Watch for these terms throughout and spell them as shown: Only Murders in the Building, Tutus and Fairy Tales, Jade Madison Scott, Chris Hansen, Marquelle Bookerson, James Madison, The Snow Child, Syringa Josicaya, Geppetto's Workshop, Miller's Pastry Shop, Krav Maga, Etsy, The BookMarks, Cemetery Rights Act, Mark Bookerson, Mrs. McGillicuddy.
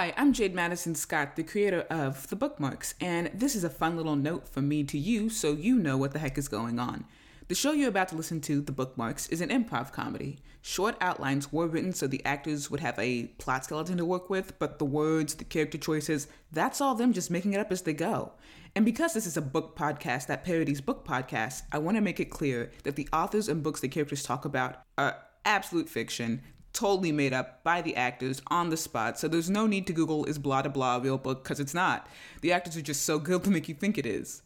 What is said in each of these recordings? Hi, I'm Jade Madison Scott, the creator of The BookMarks, and this is a fun little note from me to you so you know what the heck is going on. The show you're about to listen to, The BookMarks, is an improv comedy. Short outlines were written so the actors would have a plot skeleton to work with, but the words, the character choices, that's all them just making it up as they go. And because this is a book podcast that parodies book podcasts, I want to make it clear that the authors and books the characters talk about are absolute fiction, totally made up by the actors on the spot, so there's no need to Google is blah to blah a real book, because it's not. The actors are just so good to make you think it is.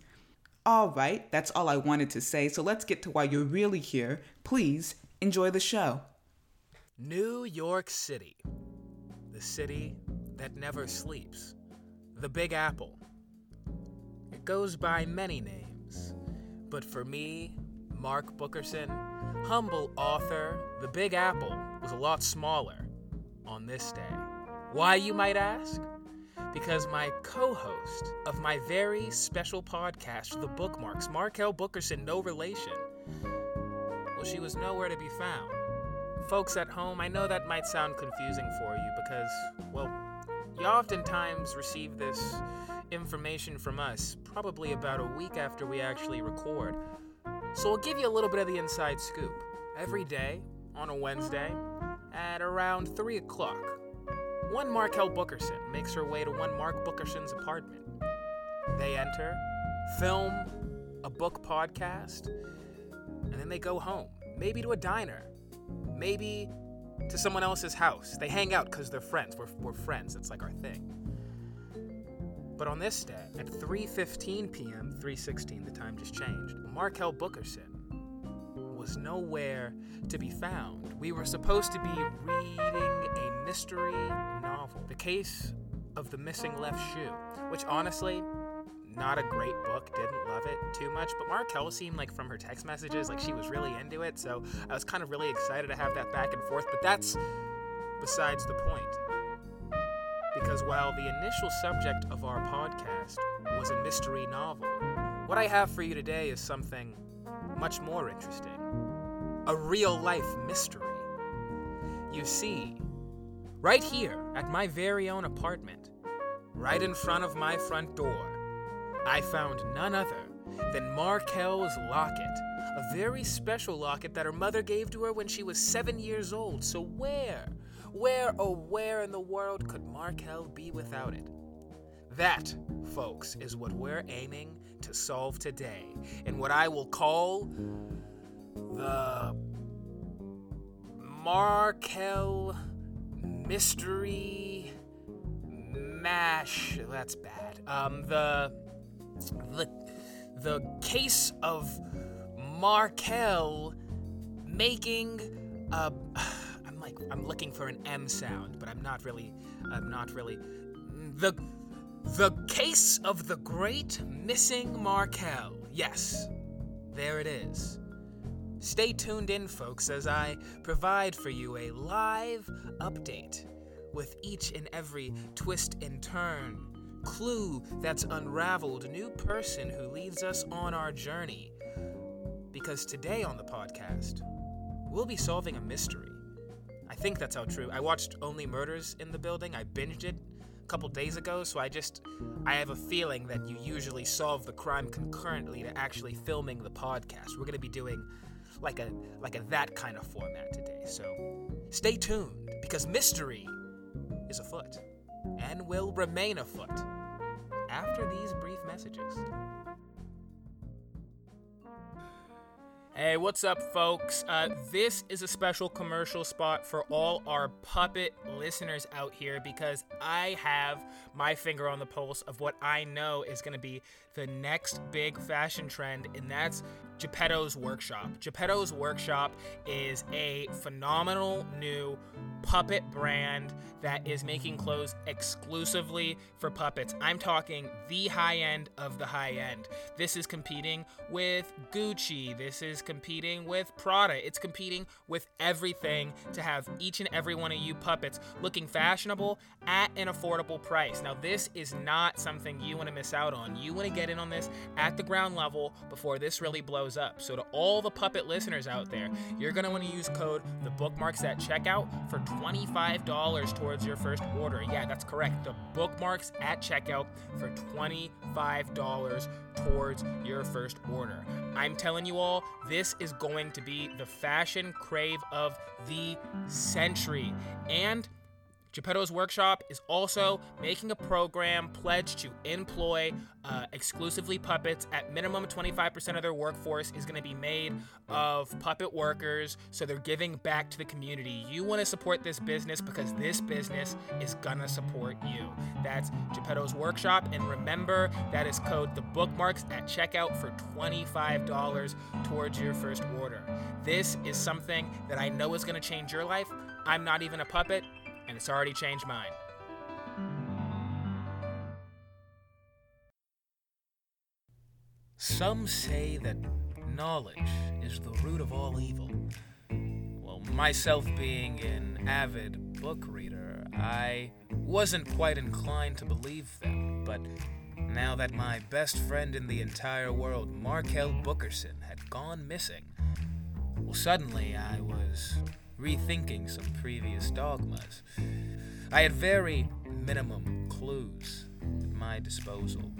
All right, that's all I wanted to say, so let's get to why you're really here. Please enjoy the show. New York City, the city that never sleeps, the Big Apple. It goes by many names, but for me, Mark Bookerson, humble author, the Big Apple was a lot smaller on this day. Why, you might ask? Because my co-host of my very special podcast, The BookMarks, Marquelle Bookerson, no relation, well, she was nowhere to be found. Folks at home, I know that might sound confusing for you because, well, you oftentimes receive this information from us probably about a week after we actually record. So we'll give you a little bit of the inside scoop. Every day, on a Wednesday, at around 3 o'clock, one Marquelle Bookerson makes her way to one Mark Bookerson's apartment. They enter, film a book podcast, and then they go home. Maybe to a diner, maybe to someone else's house. They hang out because they're friends. We're friends. It's like our thing. But on this day, at 3:15 p.m., 3:16, the time just changed, Marquelle Bookerson was nowhere to be found. We were supposed to be reading a mystery novel, The Case of the Missing Left Shoe, which honestly, not a great book, didn't love it too much, but Marquelle seemed like from her text messages, like she was really into it, so I was kind of really excited to have that back and forth, but that's besides the point. Because while the initial subject of our podcast was a mystery novel, what I have for you today is something much more interesting. A real-life mystery. You see, right here at my very own apartment, right in front of my front door, I found none other than Marquelle's locket, a very special locket that her mother gave to her when she was 7 years old. So where in the world could Marquelle be without it? That, folks, is what we're aiming to solve today in what I will call the Marquelle Mystery Mash. That's bad. The case of Marquelle making a... I'm looking for an M sound, but I'm not really. The case of the great missing Marquelle. Yes, there it is. Stay tuned in, folks, as I provide for you a live update with each and every twist and turn, clue that's unraveled, new person who leads us on our journey. Because today on the podcast, we'll be solving a mystery. I think that's how true. I watched Only Murders in the Building. I binged it a couple days ago, so I have a feeling that you usually solve the crime concurrently to actually filming the podcast. We're going to be doing like a that kind of format today. So stay tuned, because mystery is afoot and will remain afoot after these brief messages. Hey, what's up, folks? This is a special commercial spot for all our puppet listeners out here, because I have my finger on the pulse of what I know is going to be the next big fashion trend, and that's Geppetto's Workshop. Geppetto's Workshop is a phenomenal new puppet brand that is making clothes exclusively for puppets. I'm talking the high end of the high end. This is competing with Gucci. This is competing with Prada. It's competing with everything to have each and every one of you puppets looking fashionable at an affordable price. Now, this is not something you want to miss out on. You want to get in on this at the ground level before this really blows goes up. So to all the puppet listeners out there, you're going to want to use code TheBookMarks at checkout for $25 towards your first order. Yeah, that's correct. TheBookMarks at checkout for $25 towards your first order. I'm telling you all, this is going to be the fashion crave of the century. And Geppetto's Workshop is also making a program pledged to employ exclusively puppets. At minimum, 25% of their workforce is going to be made of puppet workers, so they're giving back to the community. You want to support this business because this business is going to support you. That's Geppetto's Workshop, and remember, that is code TheBookMarks at checkout for $25 towards your first order. This is something that I know is going to change your life. I'm not even a puppet, and it's already changed mine. Some say that knowledge is the root of all evil. Well, myself being an avid book reader, I wasn't quite inclined to believe them. But now that my best friend in the entire world, Marquelle Bookerson, had gone missing, well, suddenly I was rethinking some previous dogmas. I had very minimum clues at my disposal,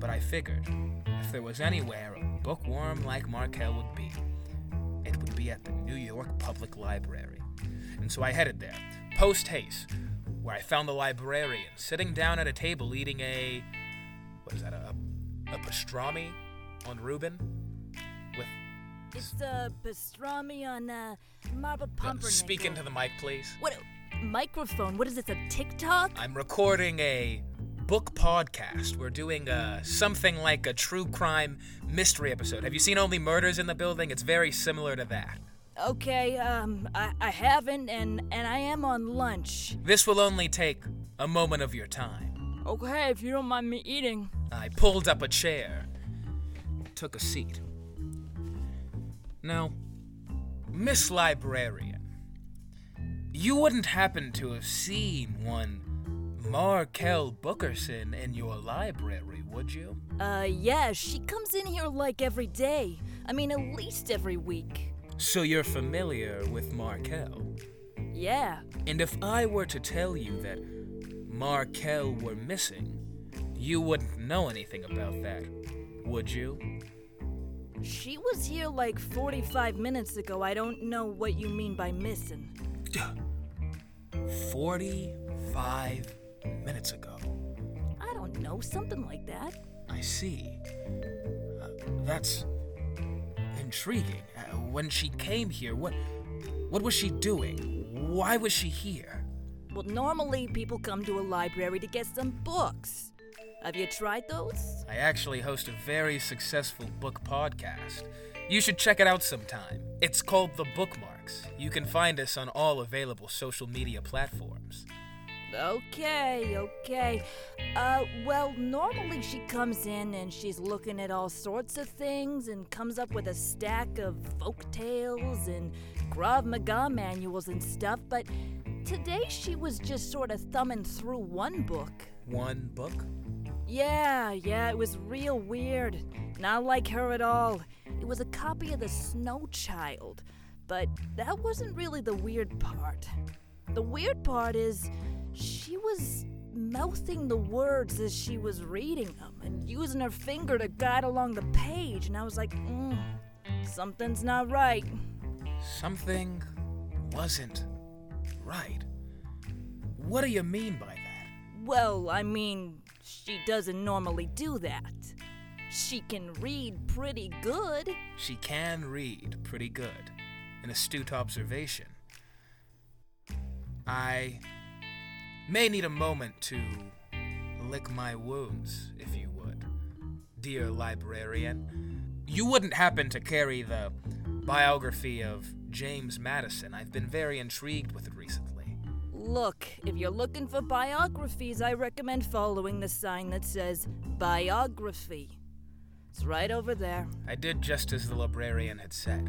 but I figured if there was anywhere a bookworm like Marquelle would be, it would be at the New York Public Library. And so I headed there, post-haste, where I found the librarian sitting down at a table eating a pastrami on Reuben? It's the pastrami on marble pumpernickel. Speak into the mic, please. What? Microphone? What is this, a TikTok? I'm recording a book podcast. We're doing something like a true crime mystery episode. Have you seen Only Murders in the Building? It's very similar to that. Okay, I haven't, and I am on lunch. This will only take a moment of your time. Okay, if you don't mind me eating. I pulled up a chair, took a seat. Now, Miss Librarian, you wouldn't happen to have seen one Marquelle Bookerson in your library, would you? Yeah, she comes in here like every day. I mean, at least every week. So you're familiar with Marquelle? Yeah. And if I were to tell you that Marquelle were missing, you wouldn't know anything about that, would you? She was here like 45 minutes ago. I don't know what you mean by missing. 45 minutes ago? I don't know, something like that. I see. That's intriguing. When she came here, what was she doing? Why was she here? Well, normally people come to a library to get some books. Have you tried those? I actually host a very successful book podcast. You should check it out sometime. It's called The BookMarks. You can find us on all available social media platforms. Okay. Well, normally she comes in and she's looking at all sorts of things and comes up with a stack of folk tales and Krav Maga manuals and stuff, but today she was just sort of thumbing through one book. One book? Yeah, it was real weird. Not like her at all. It was a copy of The Snow Child, but that wasn't really the weird part. The weird part is she was mouthing the words as she was reading them and using her finger to guide along the page, and I was like, something's not right. Something wasn't right? What do you mean by that? Well, I mean, she doesn't normally do that. She can read pretty good. She can read pretty good. An astute observation. I may need a moment to lick my wounds, if you would, dear librarian. You wouldn't happen to carry the biography of James Madison. I've been very intrigued with it recently. Look, if you're looking for biographies, I recommend following the sign that says biography. It's right over there. I did just as the librarian had said,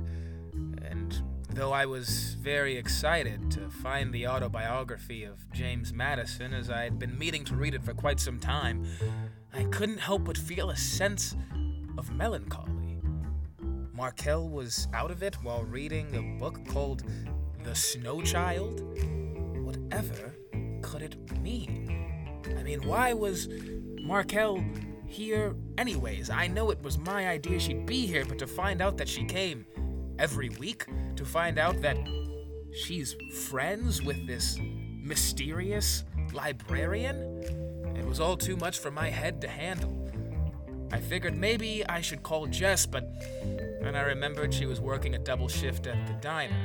and though I was very excited to find the autobiography of James Madison, as I had been meaning to read it for quite some time, I couldn't help but feel a sense of melancholy. Marquelle was out of it while reading a book called The Snow Child? Whatever could it mean? I mean, why was Marquelle here anyways? I know it was my idea she'd be here, but to find out that she came every week, to find out that she's friends with this mysterious librarian, it was all too much for my head to handle. I figured maybe I should call Jess, but then I remembered she was working a double shift at the diner.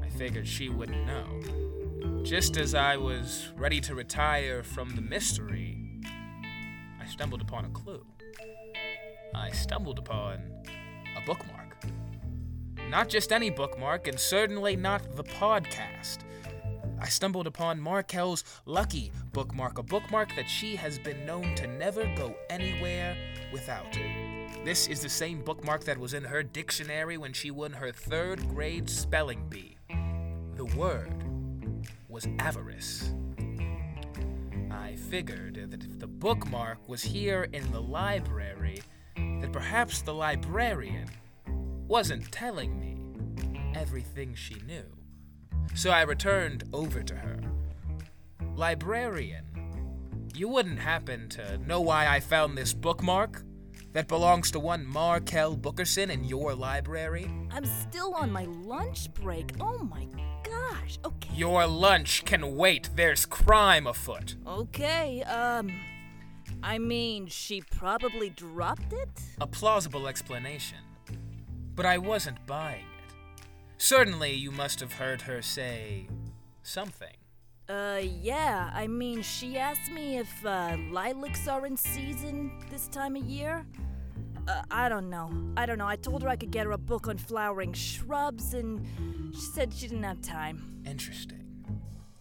I figured she wouldn't know. Just as I was ready to retire from the mystery, I stumbled upon a clue. I stumbled upon a bookmark. Not just any bookmark, and certainly not the podcast. I stumbled upon Marquelle's lucky bookmark, a bookmark that she has been known to never go anywhere without. This is the same bookmark that was in her dictionary when she won her third grade spelling bee. The word was avarice. I figured that if the bookmark was here in the library, that perhaps the librarian wasn't telling me everything she knew. So I returned over to her. Librarian, you wouldn't happen to know why I found this bookmark that belongs to one Marquelle Bookerson in your library? I'm still on my lunch break. Oh my gosh, okay. Your lunch can wait. There's crime afoot. Okay, I mean, she probably dropped it? A plausible explanation. But I wasn't buying. Certainly, you must have heard her say something. Yeah. I mean, she asked me if lilacs are in season this time of year. I don't know. I told her I could get her a book on flowering shrubs, and she said she didn't have time. Interesting.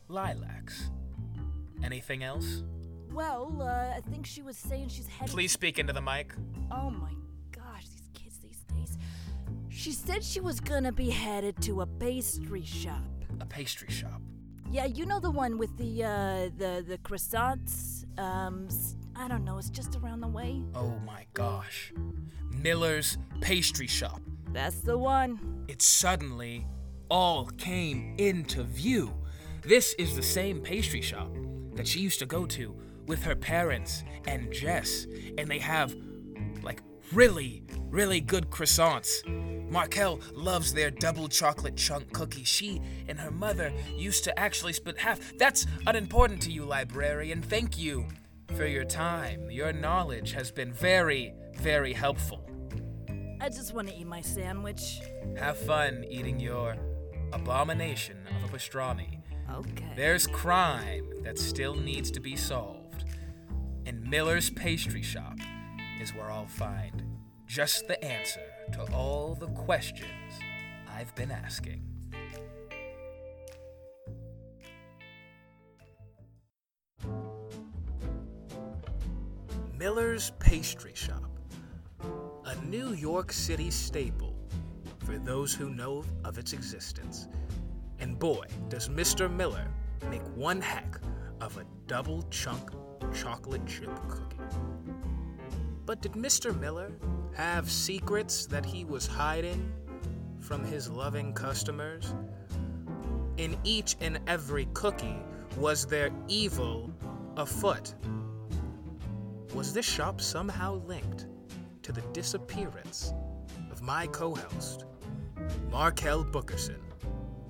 Lilacs. Anything else? Well, I think she was saying she's headed... Please speak into the mic. Oh, my God. She said she was gonna be headed to a pastry shop. A pastry shop? Yeah, you know the one with the croissants? I don't know, it's just around the way. Oh my gosh. Miller's Pastry Shop. That's the one. It suddenly all came into view. This is the same pastry shop that she used to go to with her parents and Jess, and they have, like, really, really good croissants. Marquelle loves their double chocolate chunk cookie. She and her mother used to actually split half. That's unimportant to you, librarian. Thank you for your time. Your knowledge has been very, very helpful. I just want to eat my sandwich. Have fun eating your abomination of a pastrami. Okay. There's crime that still needs to be solved. And Miller's Pastry Shop is where I'll find just the answer to all the questions I've been asking. Miller's Pastry Shop, a New York City staple for those who know of its existence. And boy, does Mr. Miller make one heck of a double chunk chocolate chip cookie. But did Mr. Miller have secrets that he was hiding from his loving customers? In each and every cookie, was there evil afoot? Was this shop somehow linked to the disappearance of my co-host, Marquelle Bookerson?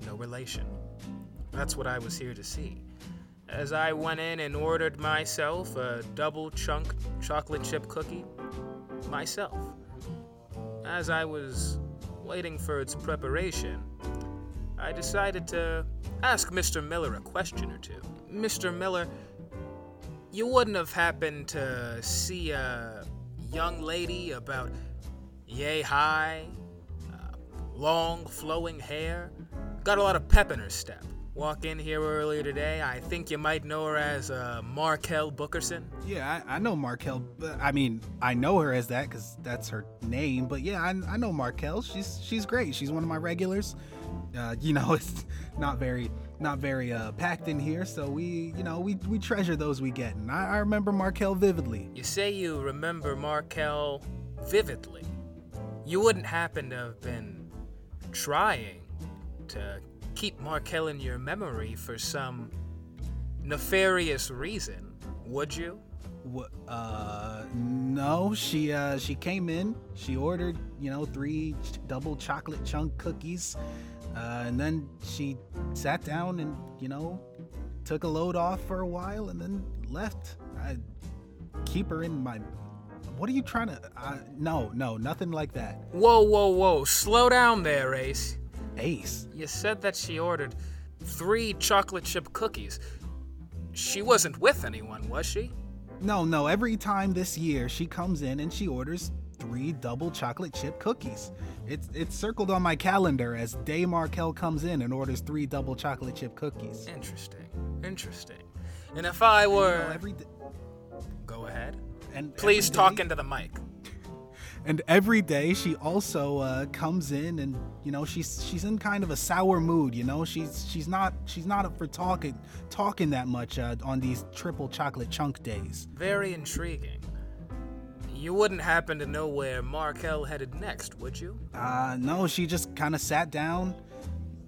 No relation. That's what I was here to see, as I went in and ordered myself a double chunk chocolate chip cookie myself. As I was waiting for its preparation, I decided to ask Mr. Miller a question or two. Mr. Miller, you wouldn't have happened to see a young lady about yay high, long flowing hair, got a lot of pep in her step, walk in here earlier today? I think you might know her as Marquelle Bookerson. Yeah, I know Marquelle. I mean, I know her as that because that's her name. But yeah, I know Marquelle. She's great. She's one of my regulars. It's not very packed in here, so we treasure those we get. And I remember Marquelle vividly. You say you remember Marquelle vividly. You wouldn't happen to have been trying to keep Marquelle in your memory for some nefarious reason, would you? No. She came in. She ordered, 3 double chocolate chunk cookies, and then she sat down and took a load off for a while and then left. I keep her in my. What are you trying to... No, nothing like that. Whoa. Slow down there, Ace. Ace? You said that she ordered 3 chocolate chip cookies. She wasn't with anyone, was she? No. Every time this year, she comes in and she orders 3 double chocolate chip cookies. It's circled on my calendar as day Marquelle comes in and orders 3 double chocolate chip cookies. Interesting. And if I were... Go ahead. And please talk into the mic. And every day she also comes in and, she's in kind of a sour mood, She's not up for talking that much on these triple chocolate chunk days. Very intriguing. You wouldn't happen to know where Marquelle headed next, would you? No, she just kind of sat down.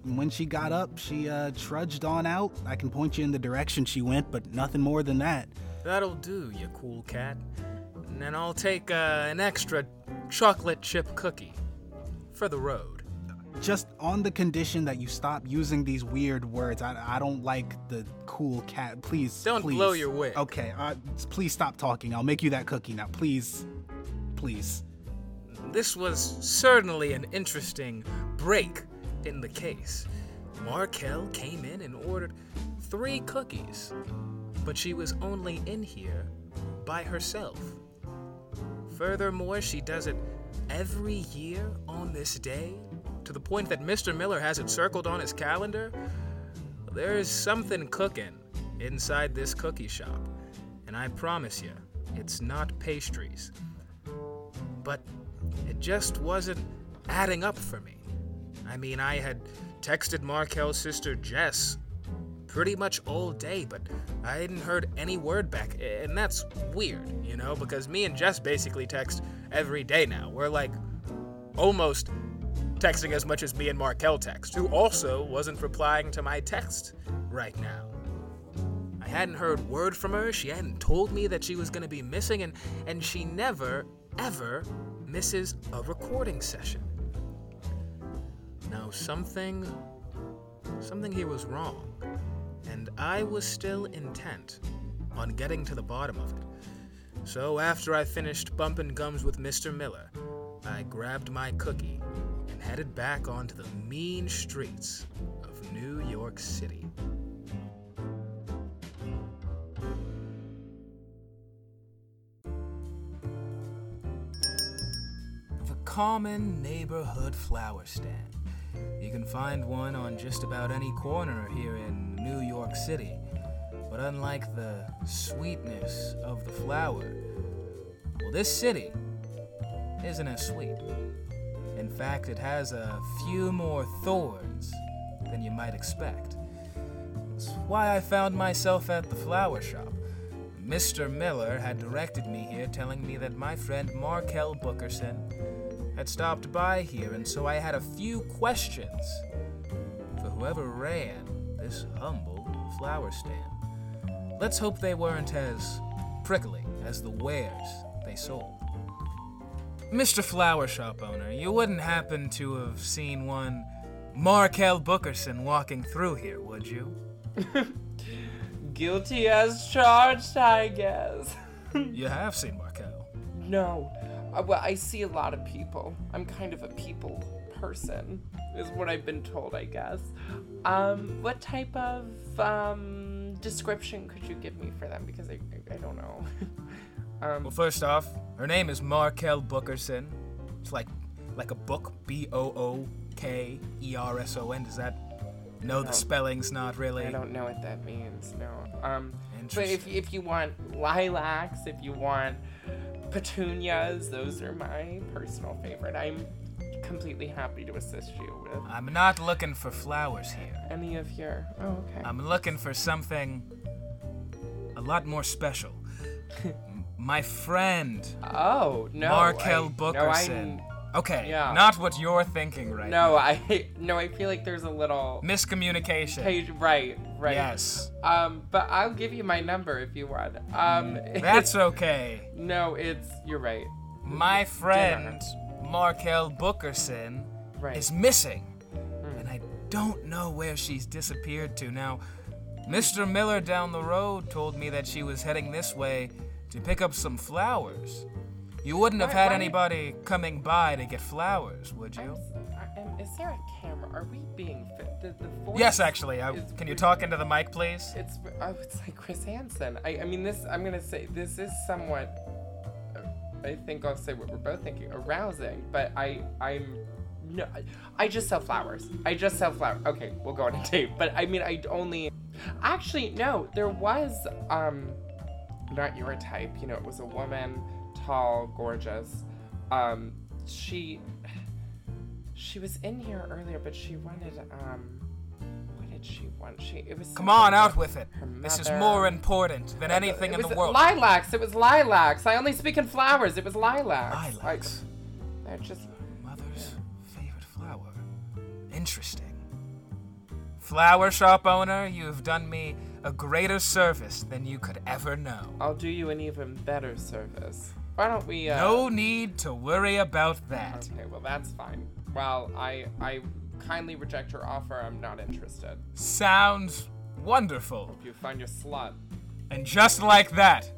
When she got up, she trudged on out. I can point you in the direction she went, but nothing more than that. That'll do, you cool cat. And then I'll take an extra chocolate chip cookie for the road. Just on the condition that you stop using these weird words. I don't like the cool cat. Please, don't blow your wig. Okay, please stop talking. I'll make you that cookie now. Please. This was certainly an interesting break in the case. Marquelle came in and ordered 3 cookies. But she was only in here by herself. Furthermore, she does it every year on this day, to the point that Mr. Miller has it circled on his calendar. There is something cooking inside this cookie shop, and I promise you, it's not pastries. But it just wasn't adding up for me. I had texted Marquelle's sister Jess pretty much all day, but I hadn't heard any word back, and that's weird, because me and Jess basically text every day now. We're like almost texting as much as me and Marquelle text, who also wasn't replying to my text right now. I hadn't heard word from her, she hadn't told me that she was going to be missing, and she never, ever misses a recording session. Now something here was wrong. And I was still intent on getting to the bottom of it. So after I finished bumping gums with Mr. Miller, I grabbed my cookie and headed back onto the mean streets of New York City. The common neighborhood flower stand. You can find one on just about any corner here in New York City, but unlike the sweetness of the flower, well, this city isn't as sweet. In fact, it has a few more thorns than you might expect. That's why I found myself at the flower shop. Mr. Miller had directed me here, telling me that my friend Marquelle Bookerson had stopped by here, and so I had a few questions for whoever ran this humble flower stand. Let's hope they weren't as prickly as the wares they sold. Mr. Flower Shop Owner, you wouldn't happen to have seen one Marquelle Bookerson walking through here, would you? Guilty as charged, I guess. You have seen Marquelle? No. Well, I see a lot of people. I'm kind of a people person, is what I've been told, I guess. What type of description could you give me for them? Because I don't know. Well, first off, her name is Marquelle Bookerson. It's like a book, Bookerson. Does that... No, the spelling's not really... I don't know what that means, no. But if you want lilacs, if you want... petunias, those are my personal favorite. I'm completely happy to assist you with. I'm not looking for flowers here. Any of your... Oh, okay. I'm looking for something a lot more special. My friend... Oh, no. Marquelle Bookerson Okay, yeah. Not what you're thinking right now. No, I feel like there's a little... miscommunication. Right. Yes. But I'll give you my number if you want. That's okay. No, you're right. My friend, Marquelle Bookerson, is missing. Mm. And I don't know where she's disappeared to. Now, Mr. Miller down the road told me that she was heading this way to pick up some flowers. You wouldn't have had anybody coming by to get flowers, would you? Is there a camera? Are we being fit? The voice yes, actually. Can you talk into the mic, please? It's like Chris Hansen. I'm going to say, this is somewhat, I think I'll say what we're both thinking, arousing, but I just sell flowers. Okay, we'll go on a date. But actually, no, there was, not your type, it was a woman... tall, gorgeous. She was in here earlier, but she wanted, what did she want? Come on, out with it. This is more important than anything in the world. It was lilacs. I only speak in flowers. It was lilacs. Lilacs. They're just... your mother's favorite flower. Interesting. Flower shop owner, you've done me a greater service than you could ever know. I'll do you an even better service. Why don't we, No need to worry about that. Okay, well, that's fine. Well, I kindly reject your offer. I'm not interested. Sounds wonderful. Hope you find your slut. And just like that,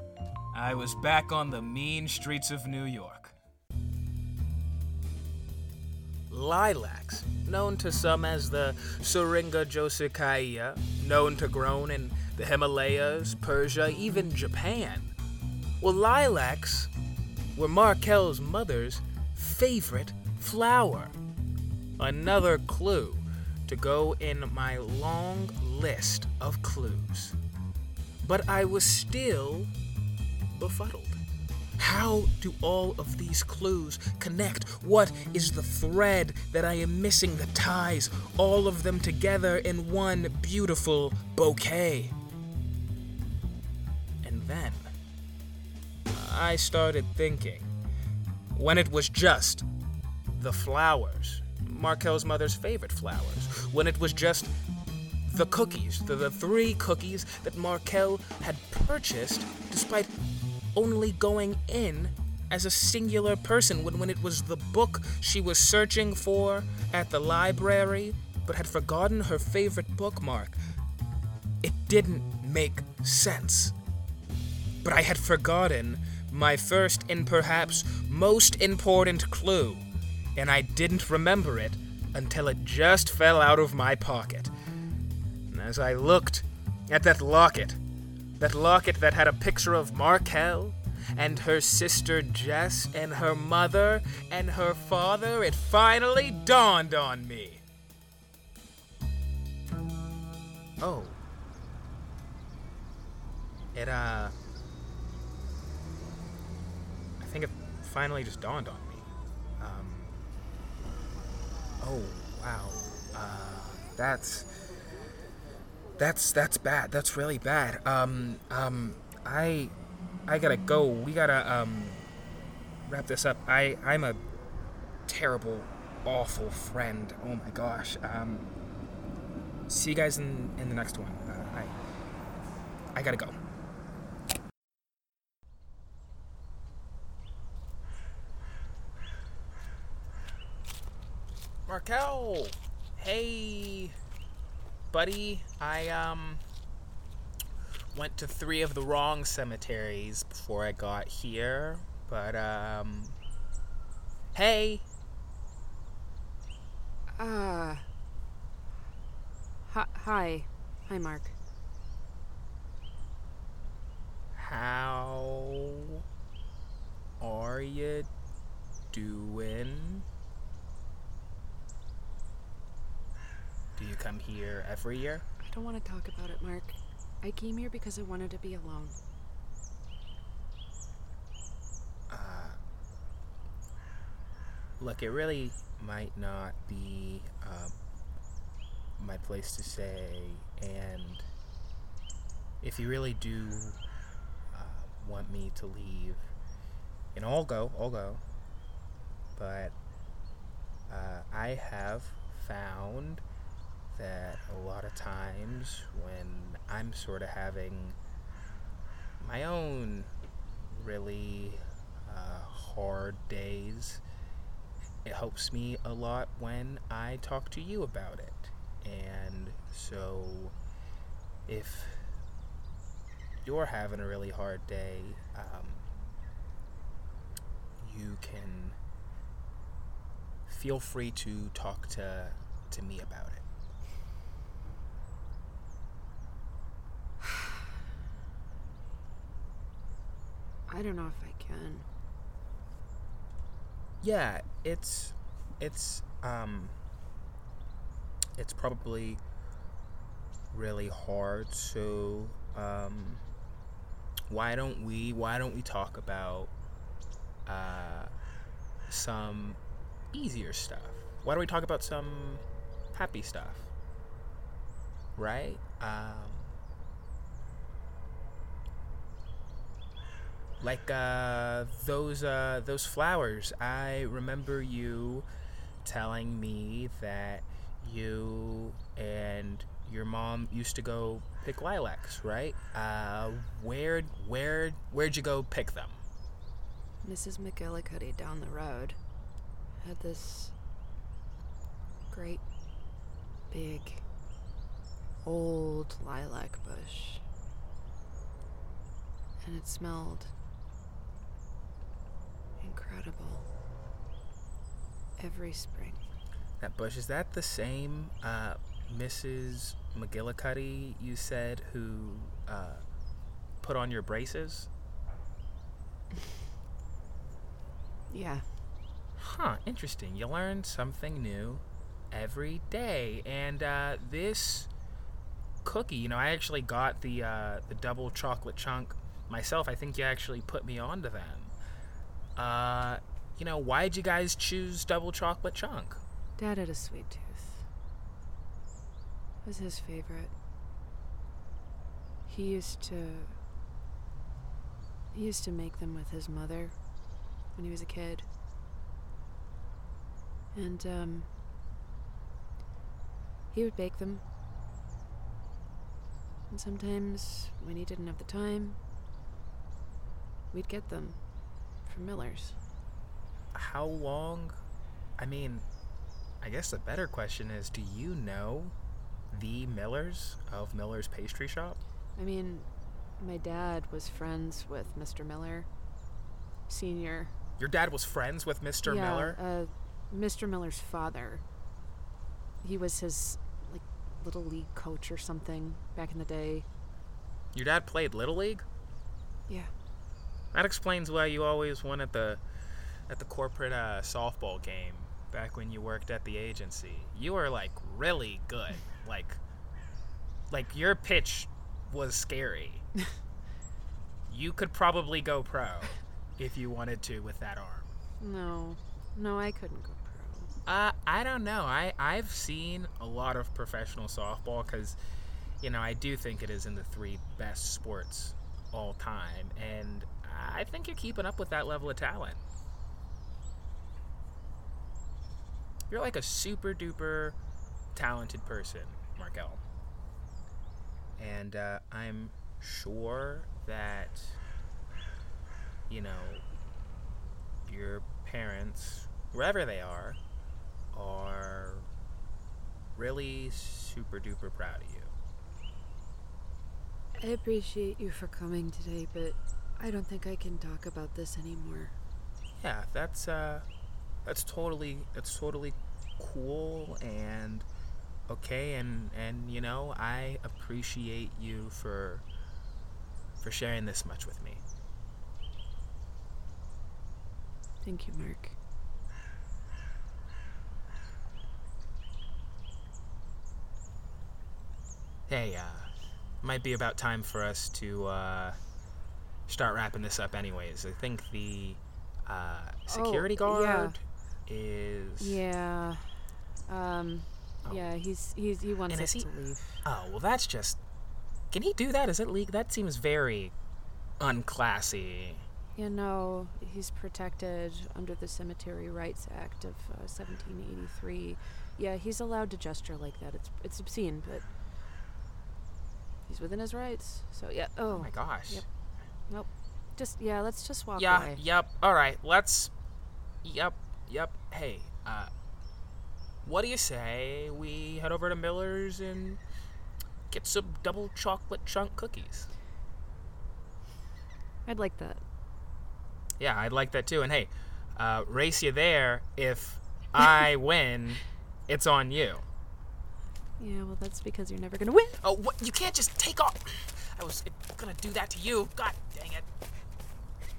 I was back on the mean streets of New York. Lilacs, known to some as the Syringa Josicaya, known to grow in the Himalayas, Persia, even Japan. Well, lilacs were Markelle's mother's favorite flower. Another clue to go in my long list of clues. But I was still befuddled. How do all of these clues connect? What is the thread that I am missing that ties all of them together in one beautiful bouquet? And then... I started thinking, when it was just the flowers, Markelle's mother's favorite flowers, when it was just the cookies, the three cookies that Marquelle had purchased despite only going in as a singular person, when it was the book she was searching for at the library but had forgotten her favorite bookmark. It didn't make sense. But I had forgotten my first and perhaps most important clue, and I didn't remember it until it just fell out of my pocket. And as I looked at that locket that had a picture of Marquelle and her sister Jess and her mother and her father, it finally dawned on me. Oh. I think it finally just dawned on me. Oh, wow. That's bad. That's really bad. I gotta go. We gotta, wrap this up. I'm a terrible, awful friend. Oh my gosh. See you guys in the next one. I gotta go. Marquelle! Hey, buddy. I went to three of the wrong cemeteries before I got here, but, hey! Hi. Hi, Mark. How are you doing? Do you come here every year? I don't want to talk about it, Mark. I came here because I wanted to be alone. Look, it really might not be my place to say, and if you really do want me to leave, I'll go, but I have found that a lot of times when I'm sort of having my own really hard days, it helps me a lot when I talk to you about it. And so if you're having a really hard day, you can feel free to talk to me about it. I don't know if I can. Yeah, it's probably really hard. So, why don't we talk about some easier stuff? Why don't we talk about some happy stuff? Right? Like those flowers. I remember you telling me that you and your mom used to go pick lilacs, right? Where'd you go pick them? Mrs. McGillicuddy down the road had this great big old lilac bush, and it smelled incredible every spring. That bush, is that the same Mrs. McGillicuddy you said who put on your braces? Yeah. Huh, interesting. You learn something new every day. And this cookie, I actually got the double chocolate chunk myself. I think you actually put me onto them. Why'd you guys choose double chocolate chunk? Dad had a sweet tooth. It was his favorite. He used to make them with his mother when he was a kid. And, he would bake them. And sometimes, when he didn't have the time, we'd get them from Miller's. How long? I guess the better question is, do you know the Millers of Miller's Pastry Shop? My dad was friends with Mr. Miller, Sr. Your dad was friends with Mr. Miller? Mr. Miller's father. He was his, Little League coach or something back in the day. Your dad played Little League? Yeah. That explains why you always won at the corporate softball game back when you worked at the agency. You were, really good. Like, your pitch was scary. You could probably go pro if you wanted to with that arm. No, I couldn't go pro. I don't know. I've seen a lot of professional softball because, I do think it is in the three best sports all time. And I think you're keeping up with that level of talent. You're like a super duper talented person, Marquelle. And I'm sure that, your parents, wherever they are really super duper proud of you. I appreciate you for coming today, but I don't think I can talk about this anymore. Yeah, that's totally cool and okay, and I appreciate you for sharing this much with me. Thank you, Mark. Hey, might be about time for us to start wrapping this up anyways. I think the security guard is... Yeah. Yeah, he wants us to leave. Oh, well, that's just... Can he do that? That seems very unclassy. Yeah, no, he's protected under the Cemetery Rights Act of 1783. Yeah, he's allowed to gesture like that. It's obscene, but he's within his rights. So, yeah. Oh my gosh. Yep. Nope. Let's just walk away. Yeah, yep. All right, yep. Hey, what do you say we head over to Miller's and get some double chocolate chunk cookies? I'd like that. Yeah, I'd like that too. And hey, race you there. If I win, it's on you. Yeah, well, that's because you're never going to win. Oh, what? You can't just take off. I was going to do that to you. God dang it.